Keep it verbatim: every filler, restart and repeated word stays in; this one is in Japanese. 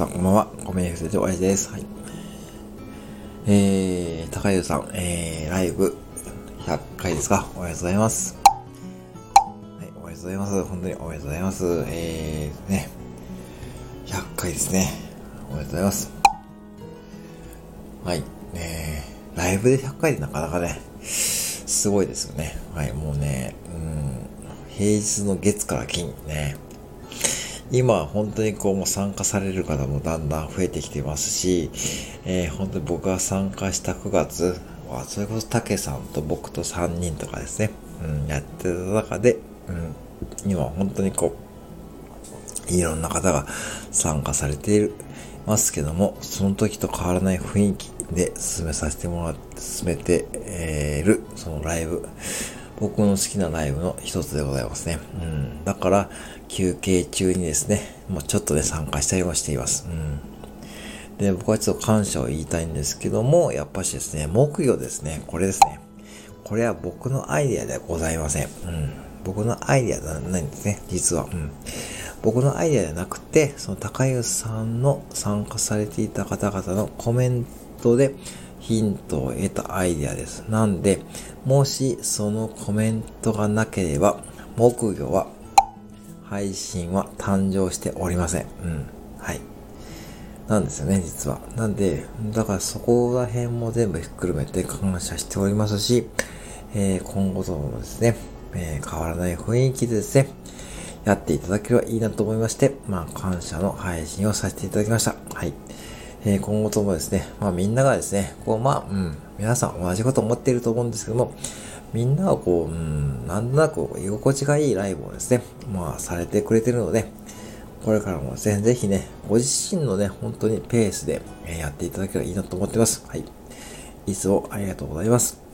皆さんこんばんは、コメディフェスでおやじです。はい。えー、高優さん、えー、ライブひゃっかいですか。おめでとうございます。はい、おめでとうございます。本当におめでとうございます。えー、ね、ひゃっかいですね。おめでとうございます。はい、えー、ライブでひゃっかいってなかなかね、すごいですよね。はい、もうね、うん、平日の月から金ね。今本当にこうもう参加される方もだんだん増えてきてますし、えー、本当に僕が参加したくがつはそれこそたけさんと僕とさんにんとかですね、うん、やってた中で、うん、今本当にこういろんな方が参加されていますけども、その時と変わらない雰囲気で進めさせてもらって進めているそのライブ、僕の好きなライブの一つでございますね。うん、だから休憩中にですね、もうちょっとね参加したりもしています。うん、で僕はちょっと感謝を言いたいんですけども、やっぱしですね木魚ですね、これですね、これは僕のアイデアではございません。うん、僕のアイデアではないんですね、実は。うん、僕のアイデアではなくて、その高湯さんの参加されていた方々のコメントで。ヒントを得たアイデアです。なんで、もしそのコメントがなければ、木魚は、配信は誕生しておりません。うん。はい。なんですよね、実は。なんで、だからそこら辺も全部ひっくるめて感謝しておりますし、えー、今後ともですね、えー、変わらない雰囲気でですね、やっていただければいいなと思いまして、まあ、感謝の配信をさせていただきました。はい。えー、今後ともですね、まあみんながですね、こうまあ、うん、皆さん同じこと思っていると思うんですけども、みんながこう、うん、なんとなく居心地がいいライブをですね、まあされてくれているので、これからもですね、ぜひね、ご自身のね、本当にペースでやっていただければいいなと思っています。はい。いつもありがとうございます。